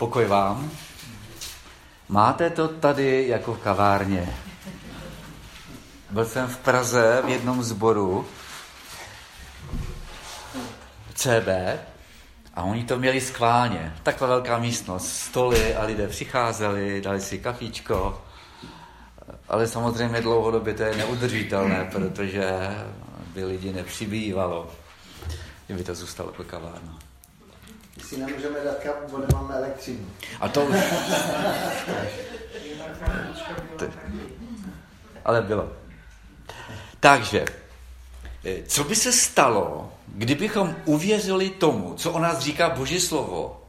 Pokoj vám. Máte to tady jako v kavárně. Byl jsem v Praze v jednom sboru CB a oni to měli skláně. Taková velká místnost, stoly a lidé přicházeli, dali si kafíčko. Ale samozřejmě dlouhodobě to je neudržitelné, protože by lidi nepřibývalo, kdyby to zůstalo jako kavárna. Si nemůžeme dát kapu, bo nemáme elektřinu. A to už... Ale bylo. Takže, co by se stalo, kdybychom uvěřili tomu, co o nás říká Boží slovo,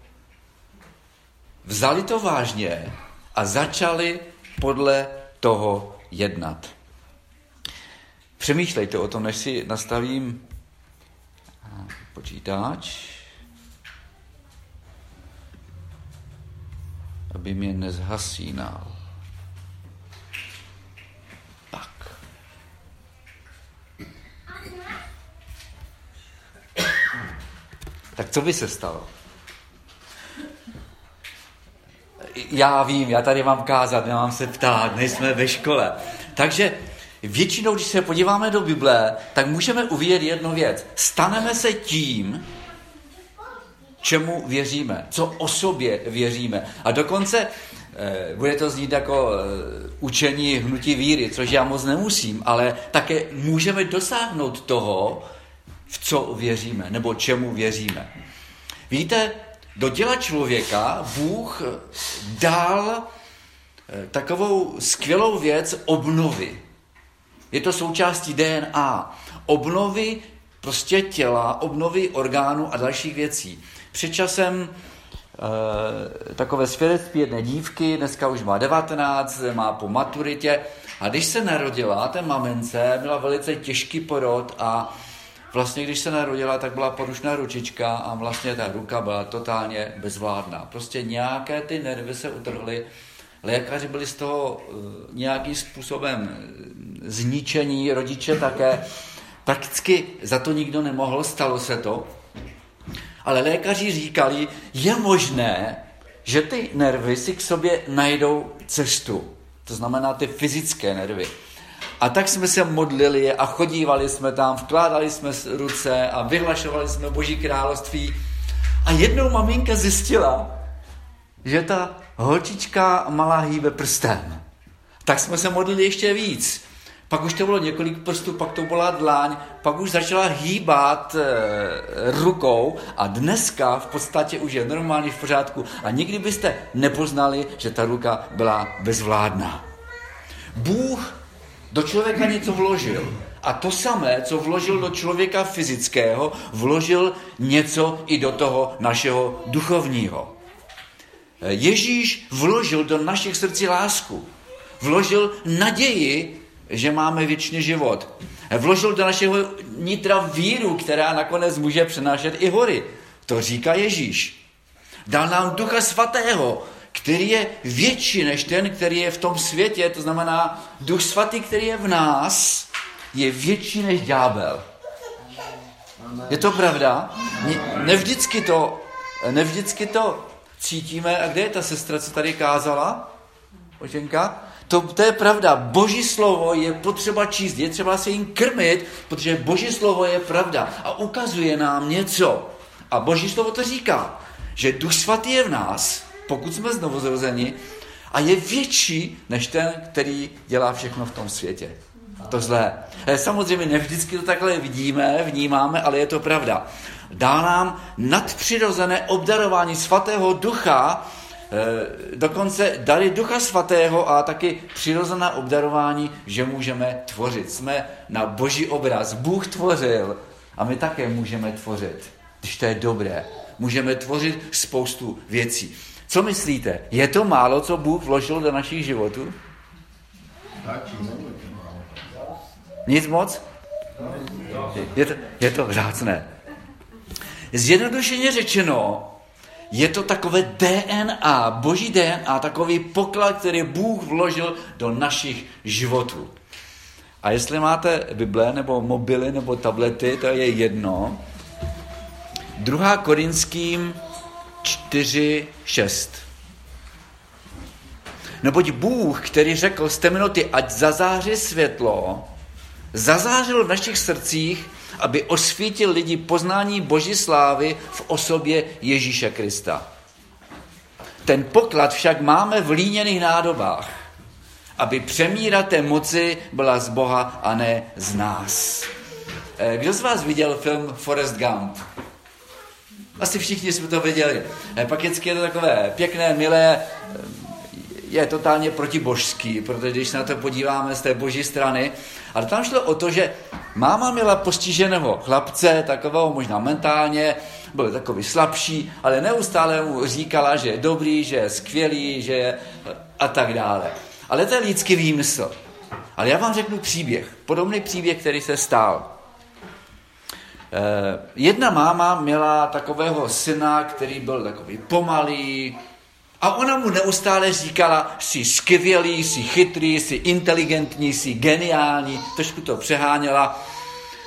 vzali to vážně a začali podle toho jednat? Přemýšlejte o tom, než si nastavím počítač, aby mě nezhasínal. Tak. Tak co by se stalo? Já vím, já tady mám kázat, nemám se ptát, nejsme ve škole. Takže většinou, když se podíváme do Bible, tak můžeme uvidět jednu věc. Staneme se tím, čemu věříme, co o sobě věříme. A dokonce bude to znít jako učení hnutí víry, což já moc nemusím, ale také můžeme dosáhnout toho, v co věříme, nebo čemu věříme. Víte, do těla člověka Bůh dal takovou skvělou věc obnovy. Je to součástí DNA. Obnovy prostě těla, obnovy orgánů a dalších věcí. Předčasem takové svědectví jedné dívky, dneska už má 19, má po maturitě, a když se narodila, té mamince, byla velice těžký porod a vlastně když se narodila, tak byla porušná ručička a vlastně ta ruka byla totálně bezvládná. Prostě nějaké ty nervy se utrhly, lékaři byli z toho nějakým způsobem zničení, rodiče také. Prakticky za to nikdo nemohl, stalo se to. Ale lékaři říkali, je možné, že ty nervy si k sobě najdou cestu. To znamená ty fyzické nervy. A tak jsme se modlili a chodívali jsme tam, vkládali jsme ruce a vyhlašovali jsme Boží království. A jednou maminka zjistila, že ta holčička malá hýbe prstem. Tak jsme se modlili ještě víc. Pak už to bylo několik prstů, pak to byla dláň, pak už začala hýbat rukou a dneska v podstatě už je normálně v pořádku a nikdy byste nepoznali, že ta ruka byla bezvládná. Bůh do člověka něco vložil a to samé, co vložil do člověka fyzického, vložil něco i do toho našeho duchovního. Ježíš vložil do našich srdcí lásku, vložil naději, že máme věčný život. Vložil do našeho nitra víru, která nakonec může přenášet i hory. To říká Ježíš. Dal nám Ducha Svatého, který je větší než ten, který je v tom světě. To znamená, Duch Svatý, který je v nás, je větší než ďábel. Je to pravda? Nevždycky to cítíme. A kde je ta sestra, co tady kázala? Oženka? To je pravda. Boží slovo je potřeba číst, je třeba se jim krmit, protože Boží slovo je pravda a ukazuje nám něco. A Boží slovo to říká, že Duch Svatý je v nás, pokud jsme znovuzrozeni, a je větší než ten, který dělá všechno v tom světě. To zlé. Samozřejmě ne vždycky to takhle vidíme, vnímáme, ale je to pravda. Dá nám nadpřirozené obdarování Svatého Ducha, dokonce dali Ducha Svatého a taky přirozená obdarování, že můžeme tvořit. Jsme na Boží obraz. Bůh tvořil a my také můžeme tvořit, když to je dobré. Můžeme tvořit spoustu věcí. Co myslíte? Je to málo, co Bůh vložil do našich životů? Nic moc? Je to vzácné. Zjednodušeně řečeno, je to takové DNA, Boží DNA, takový poklad, který Bůh vložil do našich životů. A jestli máte Bible, nebo mobily, nebo tablety, to je jedno. 2. Korinským 4:6. Neboť Bůh, který řekl z temnoty, ať zazáří světlo, zazářil v našich srdcích, aby osvítil lidi poznání Boží slávy v osobě Ježíše Krista. Ten poklad však máme v líněných nádobách, aby přemíra té moci byla z Boha a ne z nás. Kdo z vás viděl film Forrest Gump? Asi všichni jsme to viděli. Pak je to takové pěkné, milé, je totálně protibožský, protože když na to podíváme z té boží strany, ale tam šlo o to, že máma měla postiženého chlapce, takového možná mentálně, byl takový slabší, ale neustále mu říkala, že je dobrý, že je skvělý, že je a tak dále. Ale to je lidský výmysl. Ale já vám řeknu příběh, podobný příběh, který se stál. Jedna máma měla takového syna, který byl takový pomalý, a ona mu neustále říkala, jsi skvělý, jsi chytrý, jsi inteligentní, jsi geniální, trošku to přeháněla.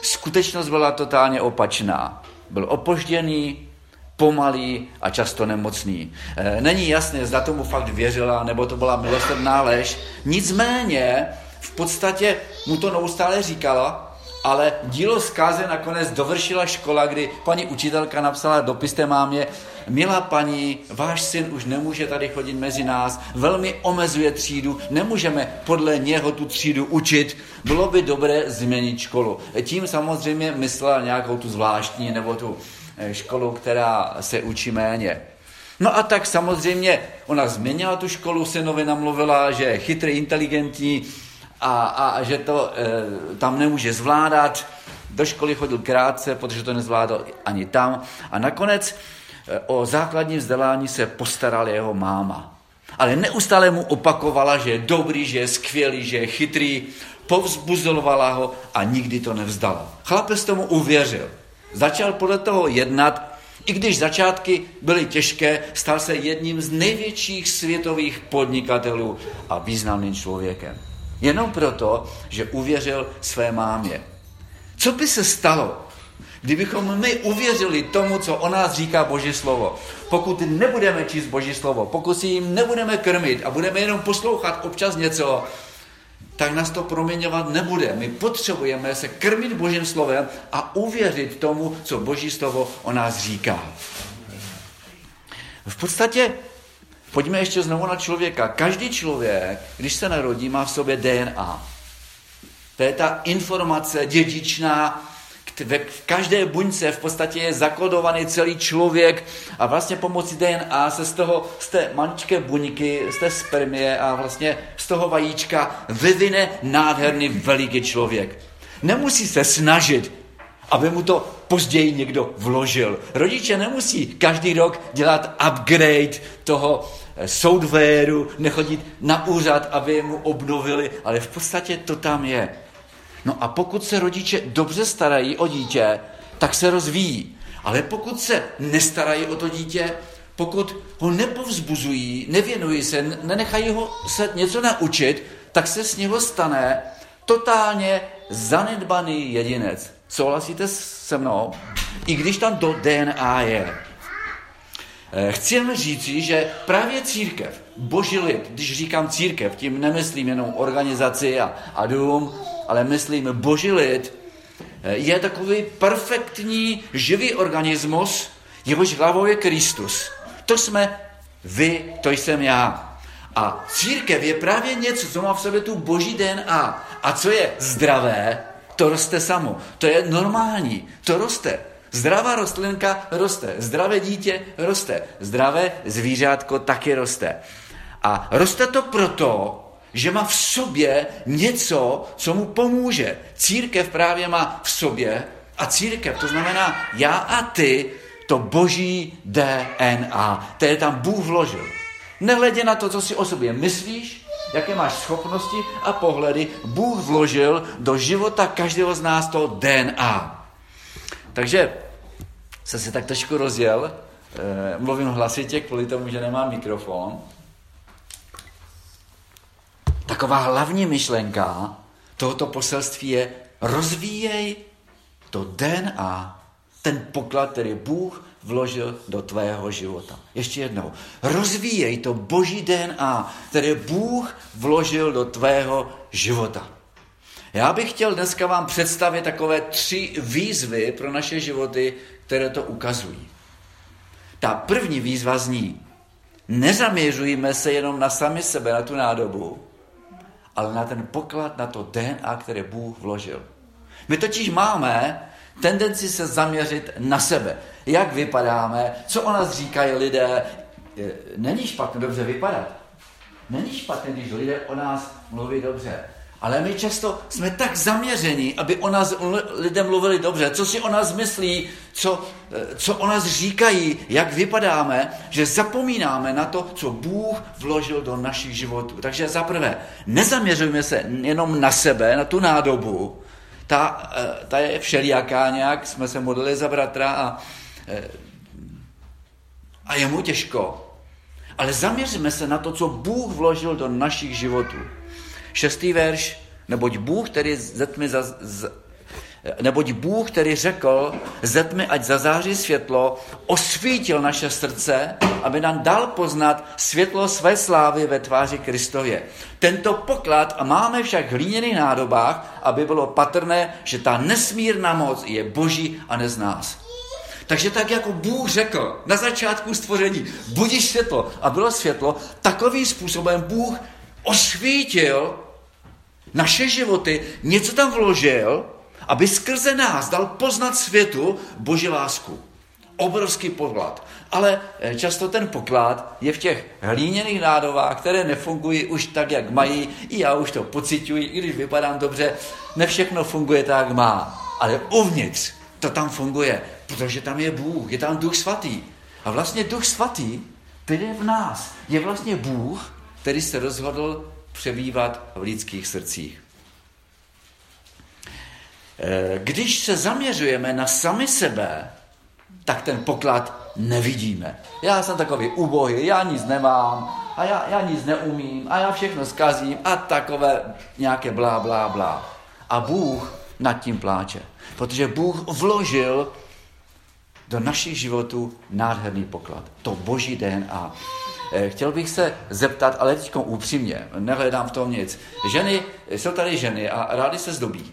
Skutečnost byla totálně opačná. Byl opožděný, pomalý a často nemocný. Není jasné, zda tomu fakt věřila, nebo to byla milosrdná lež. Nicméně v podstatě mu to neustále říkala, ale dílo zkáze nakonec dovršila škola, kdy paní učitelka napsala dopis té mámě: milá paní, váš syn už nemůže tady chodit mezi nás, velmi omezuje třídu, nemůžeme podle něho tu třídu učit, bylo by dobré změnit školu. Tím samozřejmě myslela nějakou tu zvláštní nebo tu školu, která se učí méně. No a tak samozřejmě ona změnila tu školu, synovi namluvila, že je chytrý, inteligentní, a že to tam nemůže zvládat. Do školy chodil krátce, protože to nezvládal ani tam. A nakonec o základní vzdělání se postarala jeho máma. Ale neustále mu opakovala, že je dobrý, že je skvělý, že je chytrý. Povzbuzovala ho a nikdy to nevzdala. Chlapec tomu uvěřil. Začal podle toho jednat. I když začátky byly těžké, stal se jedním z největších světových podnikatelů a významným člověkem. Jenom proto, že uvěřil své mámě. Co by se stalo, kdybychom my uvěřili tomu, co o nás říká Boží slovo? Pokud nebudeme číst Boží slovo, pokud si jim nebudeme krmit a budeme jenom poslouchat občas něco, tak nás to proměňovat nebude. My potřebujeme se krmit Božím slovem a uvěřit tomu, co Boží slovo o nás říká. V podstatě pojďme ještě znovu na člověka. Každý člověk, když se narodí, má v sobě DNA. To je ta informace dědičná, v každé buňce v podstatě je zakodovaný celý člověk a vlastně pomocí DNA se z té maličké buňky, z té spermie a vlastně z toho vajíčka vyvine nádherný veliký člověk. Nemusí se snažit, aby mu to později někdo vložil. Rodiče nemusí každý rok dělat upgrade toho softwaru, nechodit na úřad, aby mu obnovili, ale v podstatě to tam je. No a pokud se rodiče dobře starají o dítě, tak se rozvíjí. Ale pokud se nestarají o to dítě, pokud ho nepovzbuzují, nevěnují se, nenechají ho se něco naučit, tak se z něho stane totálně zanedbaný jedinec. Souhlasíte se mnou? I když tam to DNA je. Chci jen říci, že právě církev, boží lid, když říkám církev, tím nemyslím jenom organizaci a dům, ale myslím boží lid, je takový perfektní živý organismus, jehož hlavou je Kristus. To jsme vy, to jsem já. A církev je právě něco, co má v sobě tu boží DNA. A co je zdravé, to roste samo. To je normální, to roste. Zdravá rostlinka roste, zdravé dítě roste, zdravé zvířátko taky roste. A roste to proto, že má v sobě něco, co mu pomůže. Církev právě má v sobě, a církev, to znamená já a ty, to boží DNA, které tam Bůh vložil. Nehledě na to, co si o sobě myslíš, jaké máš schopnosti a pohledy, Bůh vložil do života každého z nás to DNA. Takže jsem se tak trošku rozjel, mluvím hlasitě kvůli tomu, že nemám mikrofon. Taková hlavní myšlenka tohoto poselství je: rozvíjej to DNA, ten poklad, který Bůh vložil do tvého života. Ještě jednou. Rozvíjej to boží DNA, které Bůh vložil do tvého života. Já bych chtěl dneska vám představit takové 3 výzvy pro naše životy, které to ukazují. Ta první výzva zní, nezaměřujme se jenom na sami sebe, na tu nádobu, ale na ten poklad, na to DNA, které Bůh vložil. My totiž máme tendenci se zaměřit na sebe. Jak vypadáme, co o nás říkají lidé. Není špatně dobře vypadat. Není špatně, když lidé o nás mluví dobře. Ale my často jsme tak zaměřeni, aby o nás lidé mluvili dobře. Co si o nás myslí, co o nás říkají, jak vypadáme, že zapomínáme na to, co Bůh vložil do našich životů. Takže za prvé, nezaměřujme se jenom na sebe, na tu nádobu. Ta je všelijaká nějak, jsme se modlili za bratra a je mu těžko. Ale zaměřme se na to, co Bůh vložil do našich životů. 6. verš, neboť Bůh, který řekl, ze tmy ať zazáří světlo, osvítil naše srdce, aby nám dal poznat světlo své slávy ve tváři Kristově. Tento poklad máme však v hliněných nádobách, aby bylo patrné, že ta nesmírná moc je boží a ne z nás. Takže tak, jako Bůh řekl na začátku stvoření, budiš světlo a bylo světlo, takovým způsobem Bůh osvítil naše životy, něco tam vložil, aby skrze nás dal poznat světu boží lásku. Obrovský poklad. Ale často ten poklad je v těch hlíněných nádobách, které nefungují už tak, jak mají. I já už to pociťuji, i když vypadám dobře. Ne všechno funguje tak, jak má. Ale uvnitř to tam funguje, protože tam je Bůh, je tam Duch Svatý. A vlastně Duch Svatý, který je v nás, je vlastně Bůh, který se rozhodl přebývat v lidských srdcích. Když se zaměřujeme na sami sebe, tak ten poklad nevidíme. Já jsem takový ubohý, já nic nemám, a já nic neumím, a já všechno zkazím, a takové nějaké blá, blá, blá. A Bůh nad tím pláče, protože Bůh vložil do našich životů nádherný poklad, to boží DNA. Chtěl bych se zeptat, ale teďko upřímně, nehledám v tom nic. Ženy, jsou tady ženy a rádi se zdobí.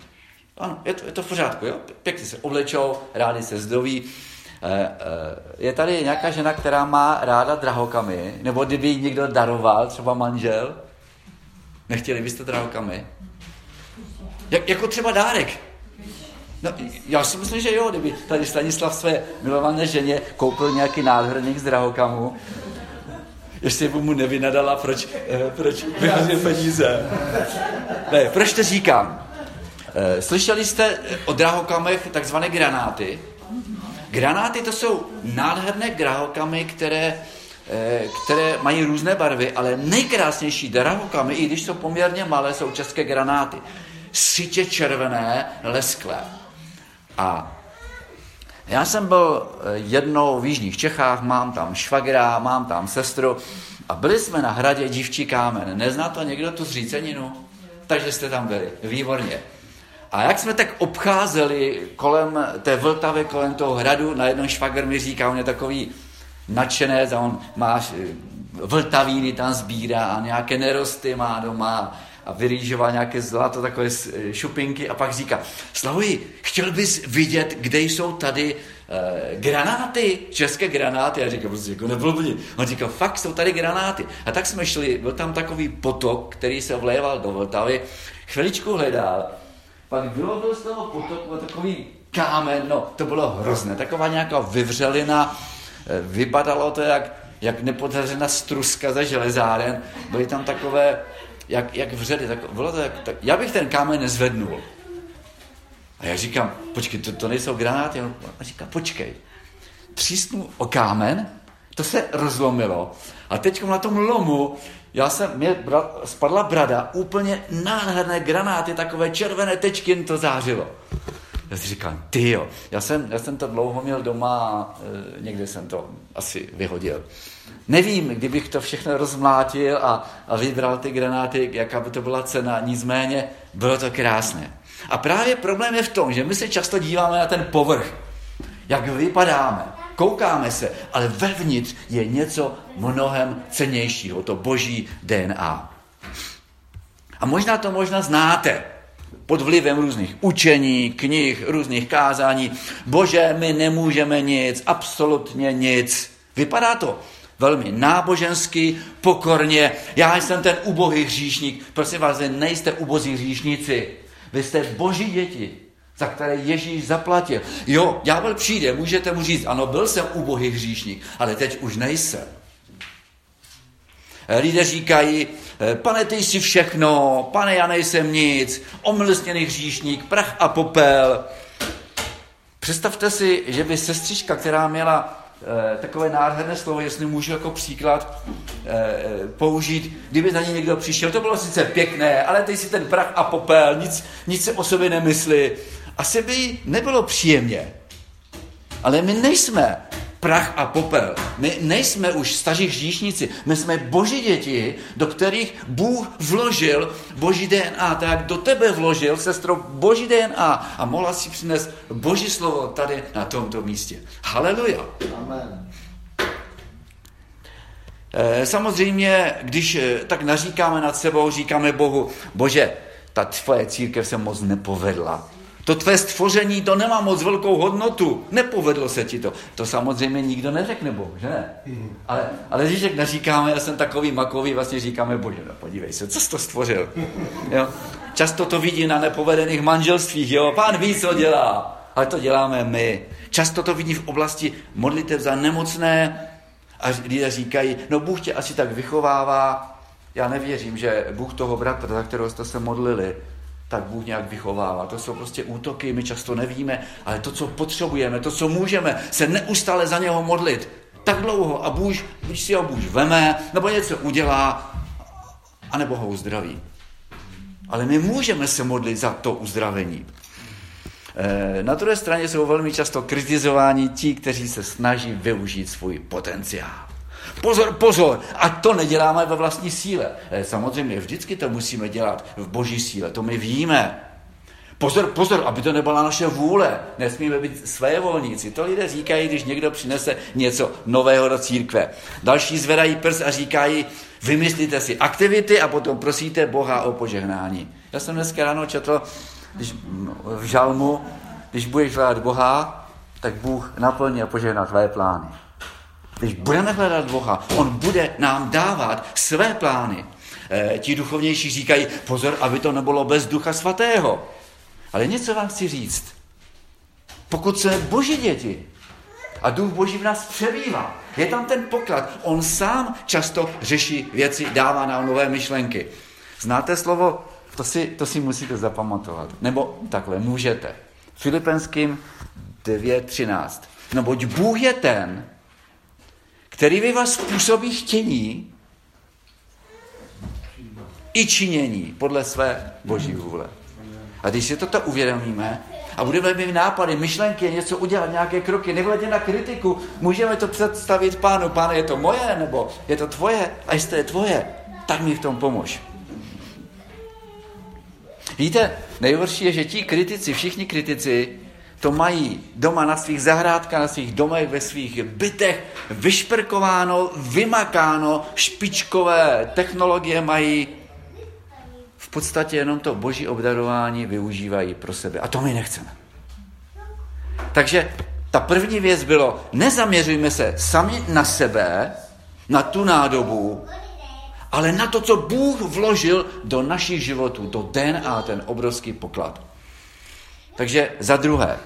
Ano, je to v pořádku, jo? Pěkně se oblečou, rádi se zdobí. Je tady nějaká žena, která má ráda drahokamy, nebo kdyby jí někdo daroval, třeba manžel? Nechtěli byste drahokamy? Jako třeba dárek. No, já si myslím, že jo, kdyby tady Stanislav své milované ženě koupil nějaký nádherník z drahokamu, ještě by mu nevynadala, proč vyhazuje peníze. Ne, proč to říkám? Slyšeli jste o drahokamech takzvané granáty? Granáty to jsou nádherné drahokamy, které mají různé barvy, ale nejkrásnější drahokamy, i když jsou poměrně malé, jsou české granáty. Sytě červené, lesklé. A já jsem byl jednou v jižních Čechách, mám tam švagra, mám tam sestru a byli jsme na hradě Dívčí kámen. Nezná to někdo tu zříceninu? Takže jste tam byli. Výborně. A jak jsme tak obcházeli kolem té Vltavy, kolem toho hradu, najednou švagr mi říká, on je takový nadšenec a on má vltavíny tam sbírá a nějaké nerosty má doma a vyrýžová nějaké zlato, takové šupinky a pak říká, Slavuji, chtěl bys vidět, kde jsou tady granáty, české granáty? Já říkám, prostě jako neblbni. On říkal, fakt jsou tady granáty. A tak jsme šli, byl tam takový potok, který se vléval do Vltavy, chviličku hledal, pak bylo z toho potoku takový kámen, no to bylo hrozné, taková nějaká vyvřelina, vypadalo to jak nepodřezená struska ze železáren, byly tam takové jak vředy, tak já bych ten kámen nezvednul. A já říkám, počkej, to nejsou granáty. On říká, počkej, třísnu o kámen, to se rozlomilo. A teď na tom lomu, spadla brada, úplně nádherné granáty, takové červené tečky, to zářilo. Já si říkám, tyjo, já jsem to dlouho měl doma a někde jsem to asi vyhodil. Nevím, kdybych to všechno rozmlátil a vybral ty granáty, jaká by to byla cena, nicméně bylo to krásné. A právě problém je v tom, že my se často díváme na ten povrch, jak vypadáme, koukáme se, ale vevnitř je něco mnohem cennějšího, to boží DNA. A možná to znáte pod vlivem různých učení, knih, různých kázání. Bože, my nemůžeme nic, absolutně nic. Vypadá to velmi nábožensky, pokorně. Já jsem ten ubohý hříšník. Prosím vás, nejste ubozí hříšníci. Vy jste boží děti, za které Ježíš zaplatil. Jo, ďábel přijde, můžete mu říct, ano, byl jsem ubohý hříšník, ale teď už nejsem. Lidé říkají, pane, ty jsi všechno, pane, já nejsem nic, omilostněný hříšník, prach a popel. Představte si, že by sestřička, která měla takové nádherné slovo, jestli můžu jako příklad použít, kdyby za ní někdo přišel, to bylo sice pěkné, ale ty jsi ten prach a popel, nic se o sobě nemyslí. Asi by nebylo příjemně. Ale my nejsme prach a popel. My nejsme už staří hříšníci. My jsme boží děti, do kterých Bůh vložil boží DNA. Tak do tebe vložil, sestro, boží DNA a mohla si přinést boží slovo tady na tomto místě. Haleluja. Amen. Samozřejmě, když tak naříkáme nad sebou, říkáme Bohu, Bože, ta tvoje církev se moc nepovedla. To tvé stvoření, to nemá moc velkou hodnotu. Nepovedlo se ti to. To samozřejmě nikdo neřekne Bohu, že ne? Ale když tak naříkáme, já jsem takový makový, vlastně říkáme, Bože, no podívej se, co jsi to stvořil. Jo? Často to vidí na nepovedených manželstvích, jo? Pán ví, co dělá. Ale to děláme my. Často to vidí v oblasti modlitev za nemocné a lidé říkají, no Bůh tě asi tak vychovává. Já nevěřím, že Bůh toho bratra, za kterého jste se modlili, tak Bůh nějak vychovává. To jsou prostě útoky, my často nevíme, ale to, co potřebujeme, to, co můžeme, se neustále za něho modlit. Tak dlouho a Bůh, když si ho Bůh veme, nebo něco udělá, anebo ho uzdraví. Ale my můžeme se modlit za to uzdravení. Na druhé straně jsou velmi často kritizováni ti, kteří se snaží využít svůj potenciál. Pozor, ať to neděláme ve vlastní síle. Samozřejmě vždycky to musíme dělat v boží síle, to my víme. Pozor, aby to nebyla naše vůle. Nesmíme být svévolníci. To lidé říkají, když někdo přinese něco nového do církve. Další zvedají prst a říkají, vymyslíte si aktivity a potom prosíte Boha o požehnání. Já jsem dneska ráno četl v žalmu, když budeš hledat Boha, tak Bůh naplní a požehná tvé plány. Když budeme hledat Boha, on bude nám dávat své plány. Ti duchovnější říkají, pozor, aby to nebylo bez Ducha Svatého. Ale něco vám chci říct. Pokud jsme boží děti a Duch Boží v nás přebývá, je tam ten poklad. On sám často řeší věci, dává nám nové myšlenky. Znáte slovo? To si musíte zapamatovat. Nebo takhle, můžete. Filipenským 9:13. Neboť Bůh je ten, který ve vás způsobí chtění i činění podle své boží vůle. A když si toto uvědomíme a budeme mít nápady, myšlenky, něco udělat, nějaké kroky, nehledě na kritiku, můžeme to představit pánu. Páne, je to moje, nebo je to tvoje? A jestli je tvoje, tak mi v tom pomož. Víte, nejhorší je, že ti kritici, všichni kritici, to mají doma na svých zahrádkách, na svých domech, ve svých bytech vyšperkováno, vymakáno, špičkové technologie mají. V podstatě jenom to boží obdarování využívají pro sebe. A to my nechceme. Takže ta první věc bylo, nezaměřujme se sami na sebe, na tu nádobu, ale na to, co Bůh vložil do našich životů, do DNA, ten obrovský poklad. Takže za druhé,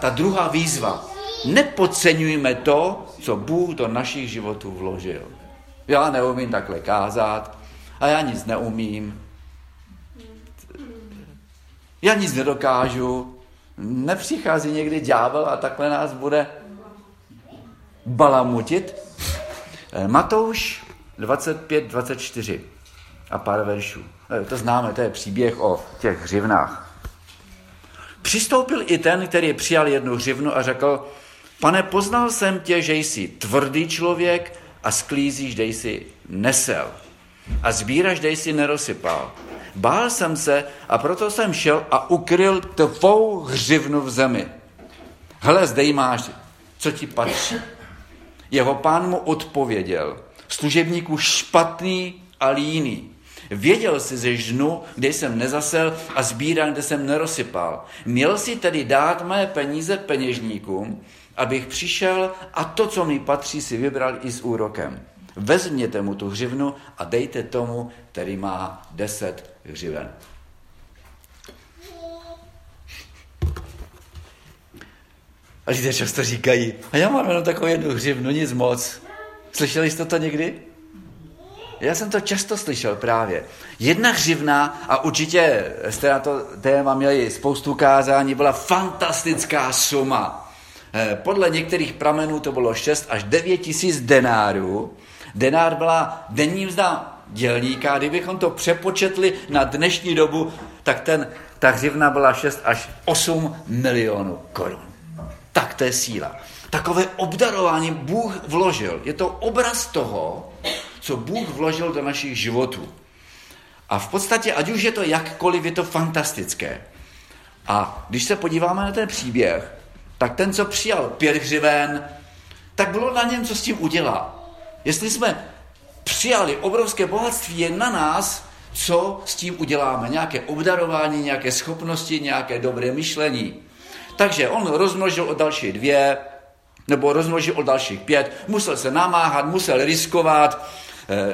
ta druhá výzva, nepodceňujme to, co Bůh do našich životů vložil. Já neumím takhle kázat a já nic neumím. Já nic nedokážu. Nepřichází někdy ďábel a takhle nás bude balamutit. Matouš 25:24 a pár veršů. To známe, to je příběh o těch hřivnách. Přistoupil i ten, který přijal jednu hřivnu a řekl, pane, poznal jsem tě, že jsi tvrdý člověk a sklízíš, kde jsi nesel a sbíraš, kde jsi nerosypal. Bál jsem se a proto jsem šel a ukryl tvou hřivnu v zemi. Hele, zde máš co ti patří. Jeho pán mu odpověděl, služebníku špatný, ale jiný. Věděl jsi ze žnu, kde jsem nezasel a sbíral, kde jsem nerozsypal. Měl jsi tedy dát mé peníze peněžníkům, abych přišel a to, co mi patří, si vybral i s úrokem. Vezměte mu tu hřivnu a dejte tomu, který má 10 hřiven. A lidé často říkají, a já mám jenom takovou 1 hřivnu, nic moc. Slyšeli jste to někdy? Já jsem to často slyšel právě. 1 hřivna, a určitě jste na to téma měli spoustu kázání, byla fantastická suma. Podle některých pramenů to bylo 6 až 9 tisíc denárů. Denár byla denní mzda dělníka. Kdybychom to přepočetli na dnešní dobu, tak ta hřivna byla 6 až 8 milionů korun. Tak to je síla. Takové obdarování Bůh vložil. Je to obraz toho, co Bůh vložil do našich životů. A v podstatě, ať už je to jakkoliv, je to fantastické. A když se podíváme na ten příběh, tak ten, co přijal 5 hřiven, tak bylo na něm, co s tím udělá. Jestli jsme přijali obrovské bohatství, je na nás, co s tím uděláme. Nějaké obdarování, nějaké schopnosti, nějaké dobré myšlení. Takže on rozmnožil o další 2, nebo rozmnožil o dalších 5, musel se namáhat, musel riskovat,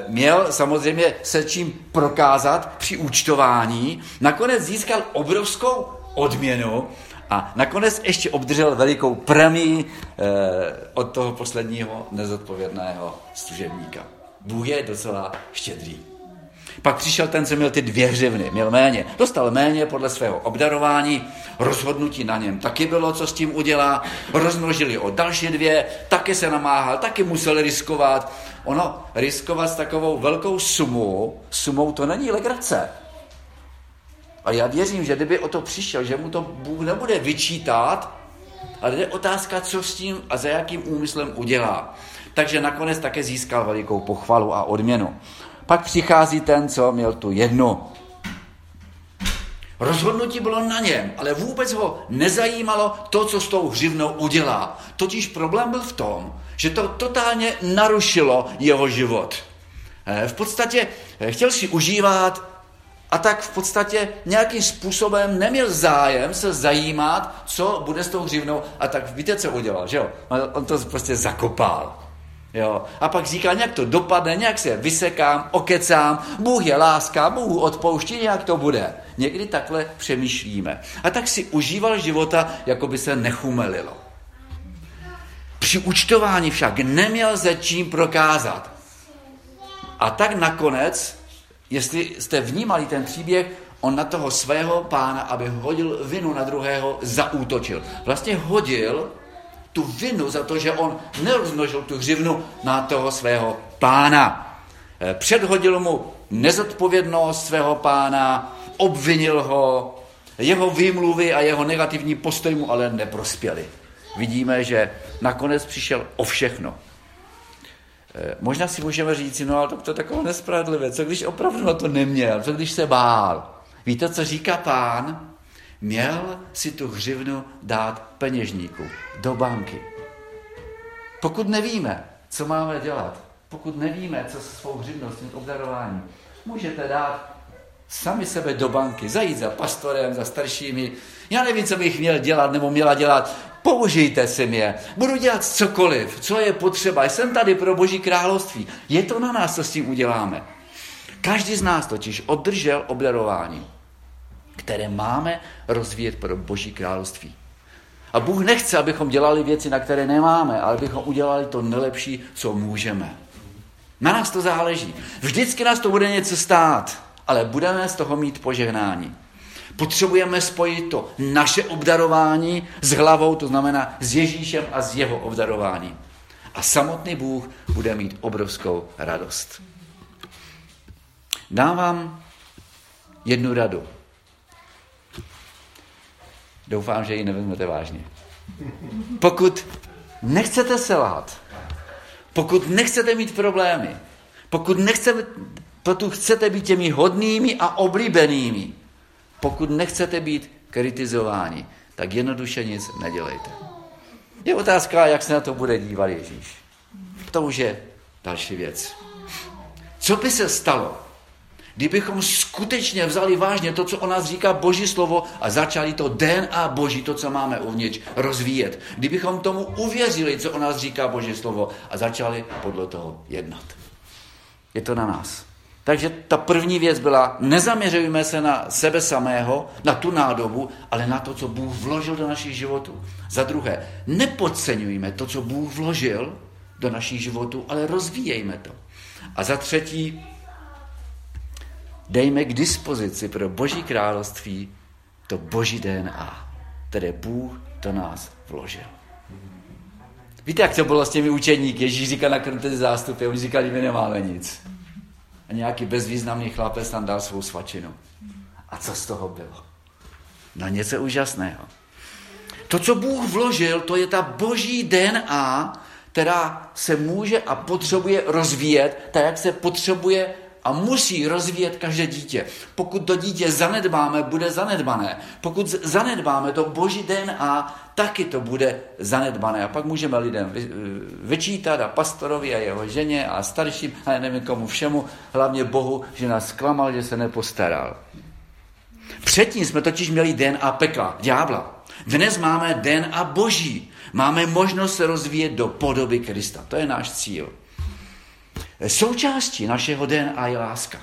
měl samozřejmě se čím prokázat při účtování, nakonec získal obrovskou odměnu a nakonec ještě obdržel velikou premii od toho posledního nezodpovědného služebníka. Bůh je docela štědrý. Pak přišel ten, co měl ty 2 hřivny, měl méně. Dostal méně podle svého obdarování, rozhodnutí na něm taky bylo, co s tím udělá, rozmnožili o další 2, taky se namáhal, taky musel riskovat. Ono, riskovat s takovou velkou sumou to není legrace. A já věřím, že kdyby o to přišel, že mu to Bůh nebude vyčítat, ale je otázka, co s tím a za jakým úmyslem udělá. Takže nakonec také získal velikou pochvalu a odměnu. Pak přichází ten, co měl tu 1. Rozhodnutí bylo na něm, ale vůbec ho nezajímalo to, co s tou hřivnou udělá. Totiž problém byl v tom, že to totálně narušilo jeho život. V podstatě chtěl si užívat a tak v podstatě nějakým způsobem neměl zájem se zajímat, co bude s tou hřivnou. A tak víte, co udělal, že jo? On to prostě zakopal. Jo. A pak říká, nějak to dopadne, nějak se vysekám, okecám, Bůh je láska, Bůh odpouští, nějak to bude. Někdy takhle přemýšlíme. A tak si užíval života, jako by se nechumelilo. Při účtování však neměl se čím prokázat. A tak nakonec, jestli jste vnímali ten příběh, on na toho svého pána, aby hodil vinu na druhého, zaútočil. Vlastně hodil tu vinu za to, že on nerozmnožil tu hřivnu, na toho svého pána. Předhodil mu nezodpovědnost svého pána, obvinil ho, jeho výmluvy a jeho negativní postoj mu ale neprospěly. Vidíme, že nakonec přišel o všechno. Možná si můžeme říct, no ale to je takové nespravedlivé, co když opravdu na to neměl, co když se bál. Víte, co říká pán? Měl si tu hřivnu dát peněžníku do banky. Pokud nevíme, co máme dělat, pokud nevíme, co se svou hřivností obdarování, můžete dát sami sebe do banky, zajít za pastorem, za staršími. Já nevím, co bych měl dělat nebo měla dělat. Použijte si mě. Budu dělat cokoliv, co je potřeba. Jsem tady pro Boží království. Je to na nás, co s tím uděláme. Každý z nás totiž obdržel obdarování, které máme rozvíjet pro Boží království. A Bůh nechce, abychom dělali věci, na které nemáme, ale abychom udělali to nejlepší, co můžeme. Na nás to záleží. Vždycky nás to bude něco stát, ale budeme z toho mít požehnání. Potřebujeme spojit to naše obdarování s hlavou, to znamená s Ježíšem a s jeho obdarováním. A samotný Bůh bude mít obrovskou radost. Dám vám 1 radu. Doufám, že ji nevezmete vážně. Pokud nechcete selhat, pokud nechcete mít problémy, pokud chcete být těmi hodnými a oblíbenými, pokud nechcete být kritizováni, tak jednoduše nic nedělejte. Je otázka, jak se na to bude dívat Ježíš. To už je další věc. Co by se stalo, kdybychom skutečně vzali vážně to, co o nás říká Boží slovo a začali to DNA Boží, to, co máme uvnitř, rozvíjet. Kdybychom tomu uvěřili, co o nás říká Boží slovo a začali podle toho jednat. Je to na nás. Takže ta první věc byla, nezaměřujme se na sebe samého, na tu nádobu, ale na to, co Bůh vložil do našich životů. Za druhé, nepodceňujme to, co Bůh vložil do našich životů, ale rozvíjejme to. A za třetí, dejme k dispozici pro Boží království to Boží DNA, které Bůh do nás vložil. Víte, jak to bylo s těmi učeníky? Ježíš říkal nakrmte zástupy, oni říkali, my nemáme nic. A nějaký bezvýznamný chlapec tam dal svou svačinu. A co z toho bylo? No něco úžasného. To, co Bůh vložil, to je ta Boží DNA, která se může a potřebuje rozvíjet, tak jak se potřebuje a musí rozvíjet každé dítě. Pokud to dítě zanedbáme, bude zanedbané. Pokud zanedbáme to Boží DNA, taky to bude zanedbané. A pak můžeme lidem vyčítat a pastorovi a jeho ženě a starším a nevím komu všemu, hlavně Bohu, že nás klamal, že se nepostaral. Předtím jsme totiž měli DNA pekla, ďábla. Dnes máme DNA Boží. Máme možnost se rozvíjet do podoby Krista. To je náš cíl. Součástí našeho DNA je láska.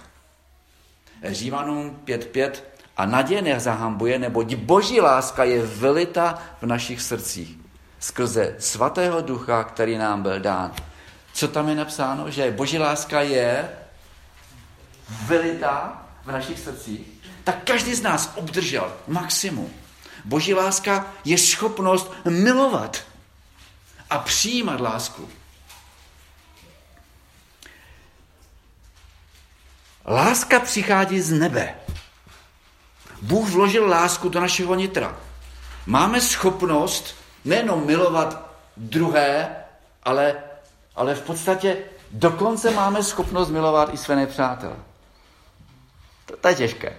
Římanům 5.5 a naděje nezahambuje, neboť Boží láska je vylita v našich srdcích skrze Svatého Ducha, který nám byl dán. Co tam je napsáno? Že Boží láska je vylita v našich srdcích. Tak každý z nás obdržel maximum. Boží láska je schopnost milovat a přijímat lásku. Láska přichází z nebe. Bůh vložil lásku do našeho nitra. Máme schopnost nejenom milovat druhé, ale v podstatě dokonce máme schopnost milovat i své nepřátele. To je těžké.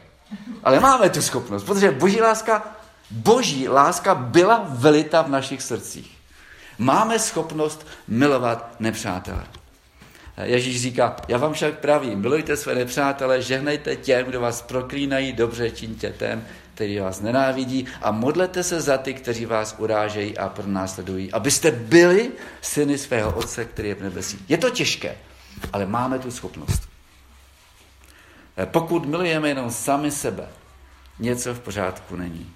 Ale máme tu schopnost, protože Boží láska byla vylita v našich srdcích. Máme schopnost milovat nepřátele. Ježíš říká, já vám však pravím, milujte své nepřátele, žehnejte těm, kdo vás proklínají, dobře čiňte těm, kteří vás nenávidí a modlete se za ty, kteří vás urážejí a pronásledují, abyste byli syny svého Otce, který je v nebesích. Je to těžké, ale máme tu schopnost. Pokud milujeme jenom sami sebe, něco v pořádku není.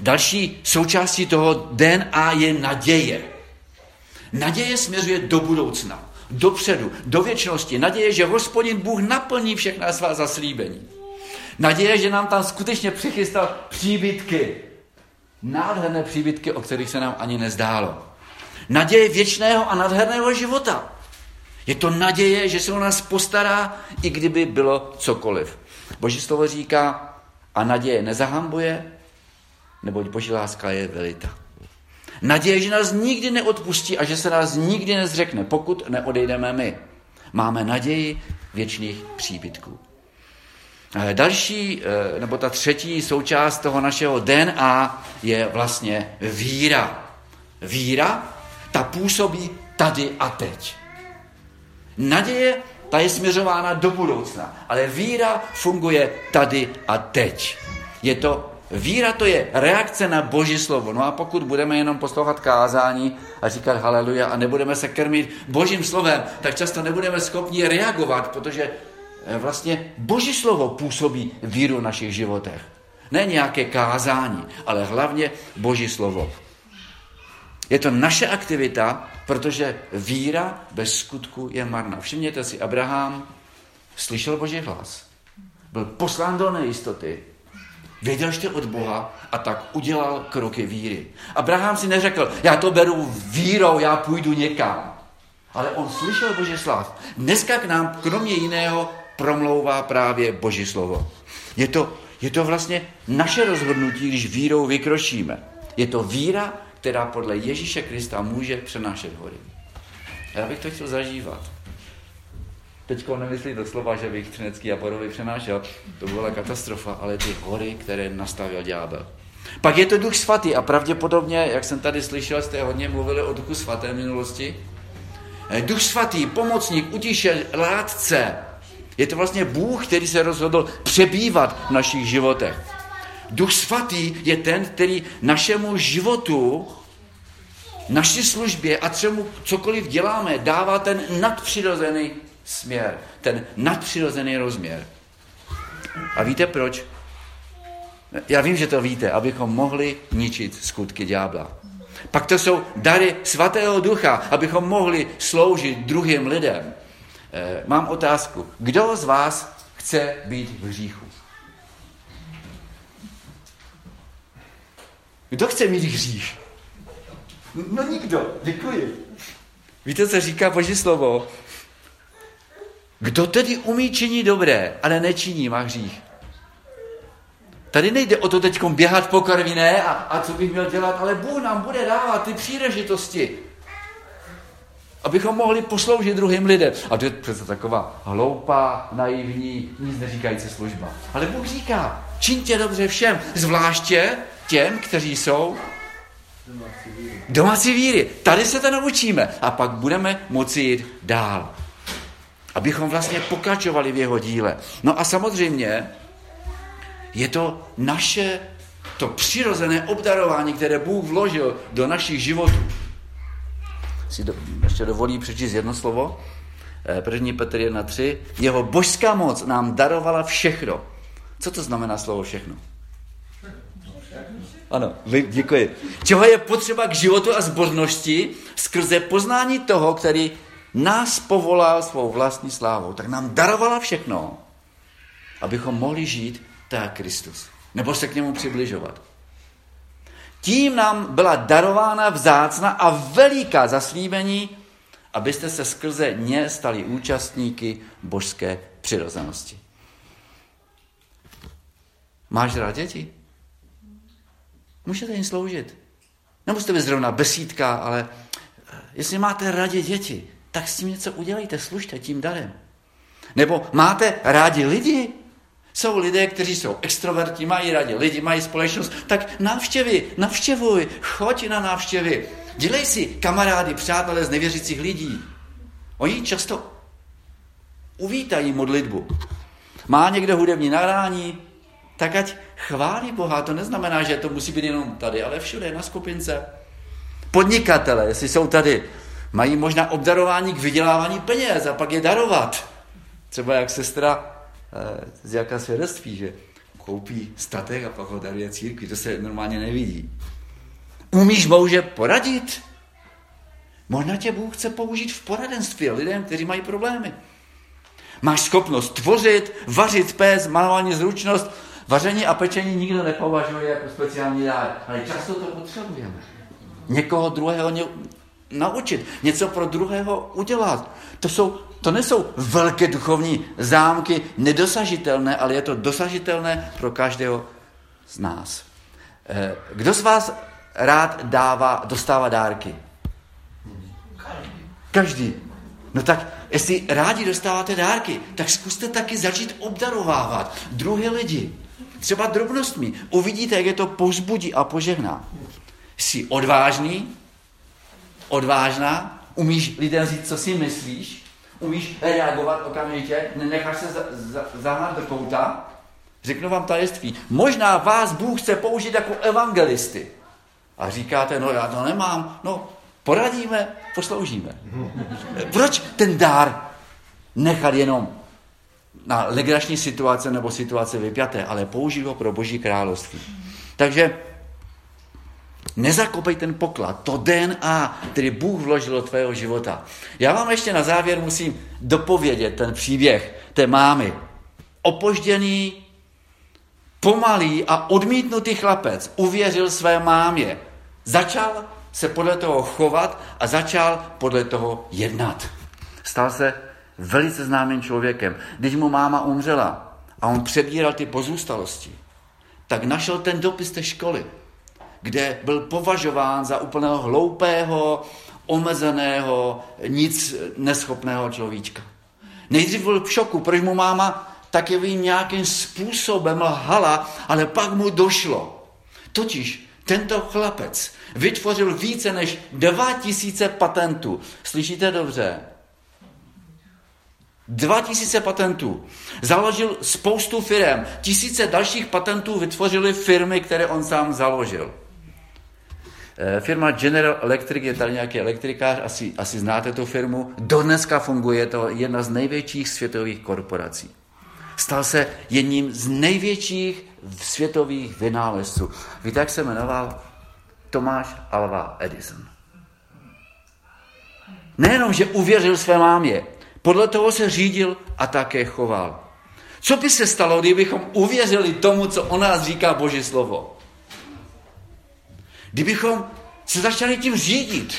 Další součástí toho DNA je naděje. Naděje směřuje do budoucna, dopředu, do věčnosti. Naděje, že Hospodin Bůh naplní všechna svá zaslíbení. Naděje, že nám tam skutečně přichystal příbytky. Nádherné příbytky, o kterých se nám ani nezdálo. Naděje věčného a nádherného života. Je to naděje, že se o nás postará, i kdyby bylo cokoliv. Boží slovo říká, a naděje nezahambuje, neboť Boží láska je velita. Naděje, že nás nikdy neodpustí a že se nás nikdy nezřekne, pokud neodejdeme my. Máme naději věčných příbytků. Další, nebo ta třetí součást toho našeho DNA je vlastně víra. Víra, ta působí tady a teď. Naděje, ta je směřována do budoucna, ale víra funguje tady a teď. Víra to je reakce na Boží slovo. No a pokud budeme jenom poslouchat kázání a říkat haleluja a nebudeme se krmit Božím slovem, tak často nebudeme schopni reagovat, protože vlastně Boží slovo působí víru v našich životech. Ne nějaké kázání, ale hlavně Boží slovo. Je to naše aktivita, protože víra bez skutku je marná. Všimněte si, Abraham slyšel Boží hlas. Byl poslán do nejistoty. Věděl jste od Boha a tak udělal kroky víry. Abraham si neřekl, já to beru vírou, já půjdu někam. Ale on slyšel Boží slav. Dneska k nám, kromě jiného, promlouvá právě Boží slovo. Je to vlastně naše rozhodnutí, když vírou vykročíme. Je to víra, která podle Ježíše Krista může přenášet hory. Já bych to chtěl zažívat. Teďko nemyslím doslova, že bych Třinecký a Borovi přenášel, to byla katastrofa, ale ty hory, které nastavil ďábel. Pak je to Duch Svatý a pravděpodobně, jak jsem tady slyšel, jste hodně mluvili o Duchu Svatém v minulosti. Duch Svatý, pomocník, utišel, ládce. Je to vlastně Bůh, který se rozhodl přebývat v našich životech. Duch Svatý je ten, který našemu životu, naší službě a čemu cokoliv děláme, dává ten nadpřirozený směr, ten nadpřirozený rozměr. A víte proč? Já vím, že to víte, abychom mohli ničit skutky ďábla. Pak to jsou dary Svatého Ducha, abychom mohli sloužit druhým lidem. Mám otázku. Kdo z vás chce být v hříchu? Kdo chce mít hřích? No nikdo, děkuji. Víte, co říká Boží slovo? Kdo tedy umí činit dobré, ale nečiní, má hřích. Tady nejde o to teď běhat po karviné a co bych měl dělat, ale Bůh nám bude dávat ty příležitosti, abychom mohli posloužit druhým lidem. A to je přece taková hloupá, naivní, nic neříkající služba. Ale Bůh říká, čiňte dobře všem, zvláště těm, kteří jsou domácí víry. Tady se to naučíme a pak budeme moci jít dál. Abychom vlastně pokračovali v jeho díle. No a samozřejmě je to naše, to přirozené obdarování, které Bůh vložil do našich životů. Ještě dovolí přečíst jedno slovo. 1. Petr 1:3. Jeho božská moc nám darovala všechno. Co to znamená slovo všechno? Ano, děkuji. Čeho je potřeba k životu a zbožnosti skrze poznání toho, který nás povolal svou vlastní slávou. Tak nám darovala všechno, abychom mohli žít tak Kristus. Nebo se k němu přibližovat. Tím nám byla darována vzácná a veliká zaslíbení, abyste se skrze ně stali účastníky božské přirozenosti. Máš rád děti? Můžete jim sloužit. Nemusíte být zrovna besídka, ale jestli máte rádi děti, tak s tím něco udělejte, služte tím darem. Nebo máte rádi lidi? Jsou lidé, kteří jsou extroverti, mají rádi lidi, mají společnost, tak navštěvuj, choď na návštěvy. Dělej si kamarády, přátelé z nevěřících lidí. Oni často uvítají modlitbu. Má někdo hudební nahrání, tak ať chválí Boha. To neznamená, že to musí být jenom tady, ale všude, na skupince. Podnikatelé, jestli jsou tady, mají možná obdarování k vydělávání peněz a pak je darovat. Třeba jak sestra z jaká svědectví, že koupí statek a pak ho daruje církvi. To se normálně nevidí. Umíš mouže poradit? Možná tě Bůh chce použít v poradenství lidem, kteří mají problémy. Máš schopnost tvořit, vařit péct, manuální zručnost. Vaření a pečení nikdo nepovažuje jako speciální dár, ale často to potřebujeme. Někoho druhého naučit, něco pro druhého udělat. To nejsou velké duchovní zámky, nedosažitelné, ale je to dosažitelné pro každého z nás. Kdo z vás rád dostává dárky? Každý. No tak, jestli rádi dostáváte dárky, tak zkuste taky začít obdarovávat druhé lidi. Třeba drobnostmi. Uvidíte, jak je to povzbudí a požehná. Jsi odvážný, odvážná, umíš lidem říct, co si myslíš, umíš reagovat okamžitě, nenecháš se zahnat do kouta. Řeknu vám tajemství. Možná vás Bůh chce použít jako evangelisty. A říkáte, no já to nemám. No, poradíme, posloužíme. Proč ten dár nechat jenom na legrační situace nebo situace vypjaté, ale použít ho pro Boží království. Takže nezakopej ten poklad, to DNA, který Bůh vložil do tvého života. Já vám ještě na závěr musím dopovědět ten příběh té mámy. Opožděný, pomalý a odmítnutý chlapec uvěřil své mámě. Začal se podle toho chovat a začal podle toho jednat. Stal se velice známým člověkem. Když mu máma umřela a on přebíral ty pozůstalosti, tak našel ten dopis té školy, kde byl považován za úplného hloupého, omezeného, nic neschopného človíčka. Nejdřív byl v šoku, proč mu máma takovým nějakým způsobem lhala, ale pak mu došlo. Totiž tento chlapec vytvořil více než 2000 patentů. Slyšíte dobře? 2000 patentů. Založil spoustu firem. Tisíce dalších patentů vytvořily firmy, které on sám založil. Firma General Electric, je tady nějaký elektrikář, asi znáte tu firmu. Dodneska funguje, to jedna z největších světových korporací. Stal se jedním z největších světových vynálezců. Víte, jak se jmenoval? Tomáš Alva Edison. Nejenom, že uvěřil své mámě, podle toho se řídil a také choval. Co by se stalo, kdybychom uvěřili tomu, co o nás říká Boží slovo? Kdybychom se začali tím řídit,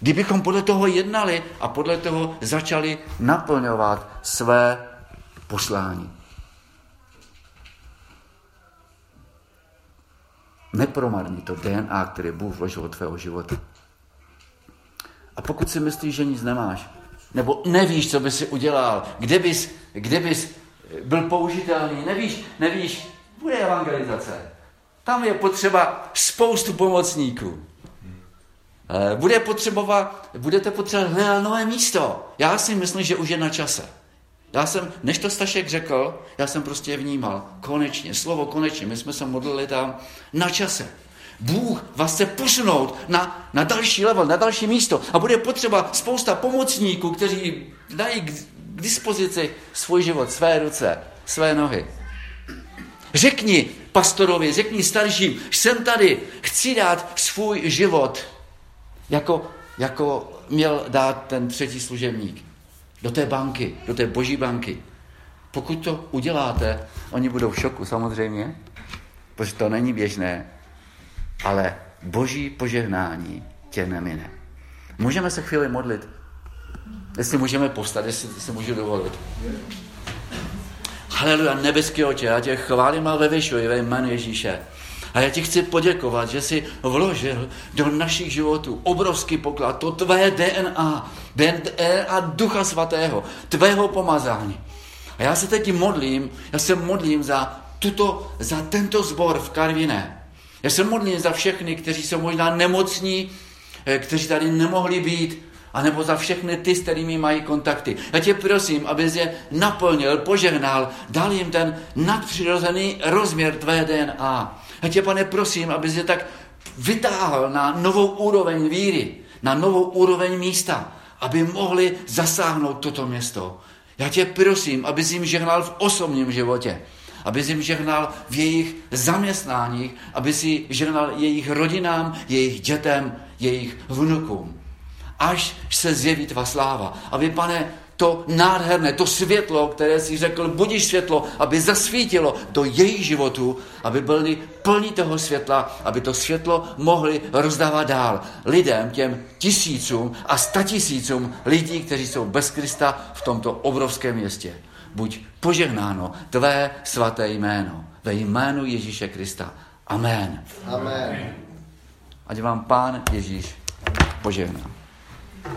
kdybychom podle toho jednali a podle toho začali naplňovat své poslání. Nepromarní to DNA, který Bůh vložil do tvého života. A pokud si myslíš, že nic nemáš, nebo nevíš, co by si udělal, kde bys byl použitelný, nevíš, bude evangelizace. Tam je potřeba spoustu pomocníků. Budete potřebovat hledat nové místo. Já si myslím, že už je na čase. Než to Stašek řekl, já jsem prostě vnímal. Konečně, my jsme se modlili tam na čase. Bůh vás chce posunout na další level, na další místo a bude potřeba spousta pomocníků, kteří dají k dispozici svůj život, své ruce, své nohy. Řekni pastorovi, řekni starším, jsem tady, chci dát svůj život, jako měl dát ten třetí služebník. Do té banky, do té Boží banky. Pokud to uděláte, oni budou v šoku samozřejmě, protože to není běžné, ale Boží požehnání tě nemine. Můžeme se chvíli modlit, jestli můžeme povstat, jestli se můžu dovolit. Haleluja, nebeský Otče, já tě chválím a vyvyšuji ve jménu Ježíše. A já ti chci poděkovat, že jsi vložil do našich životů obrovský poklad, to tvé DNA, DNA Ducha Svatého, tvého pomazání. A já se teď modlím, za tento sbor v Karviné. Já se modlím za všechny, kteří jsou možná nemocní, kteří tady nemohli být, anebo za všechny ty, s kterými mají kontakty. Já tě prosím, abys je naplnil, požehnal, dal jim ten nadpřirozený rozměr tvé DNA. Já tě, Pane, prosím, abys je tak vytáhl na novou úroveň víry, na novou úroveň místa, aby mohli zasáhnout toto město. Já tě prosím, abys jim žehnal v osobním životě, abys jim žehnal v jejich zaměstnáních, abys jim žehnal jejich rodinám, jejich dětem, jejich vnukům. Až se zjeví tvá sláva. Aby, Pane, to nádherné, to světlo, které jsi řekl, budiš světlo, aby zasvítilo do jejich životů, aby byli plní toho světla, aby to světlo mohli rozdávat dál lidem, těm tisícům a statisícům lidí, kteří jsou bez Krista v tomto obrovském městě. Buď požehnáno tvé svaté jméno, ve jménu Ježíše Krista. Amen. Amen. Ať vám Pán Ježíš požehná.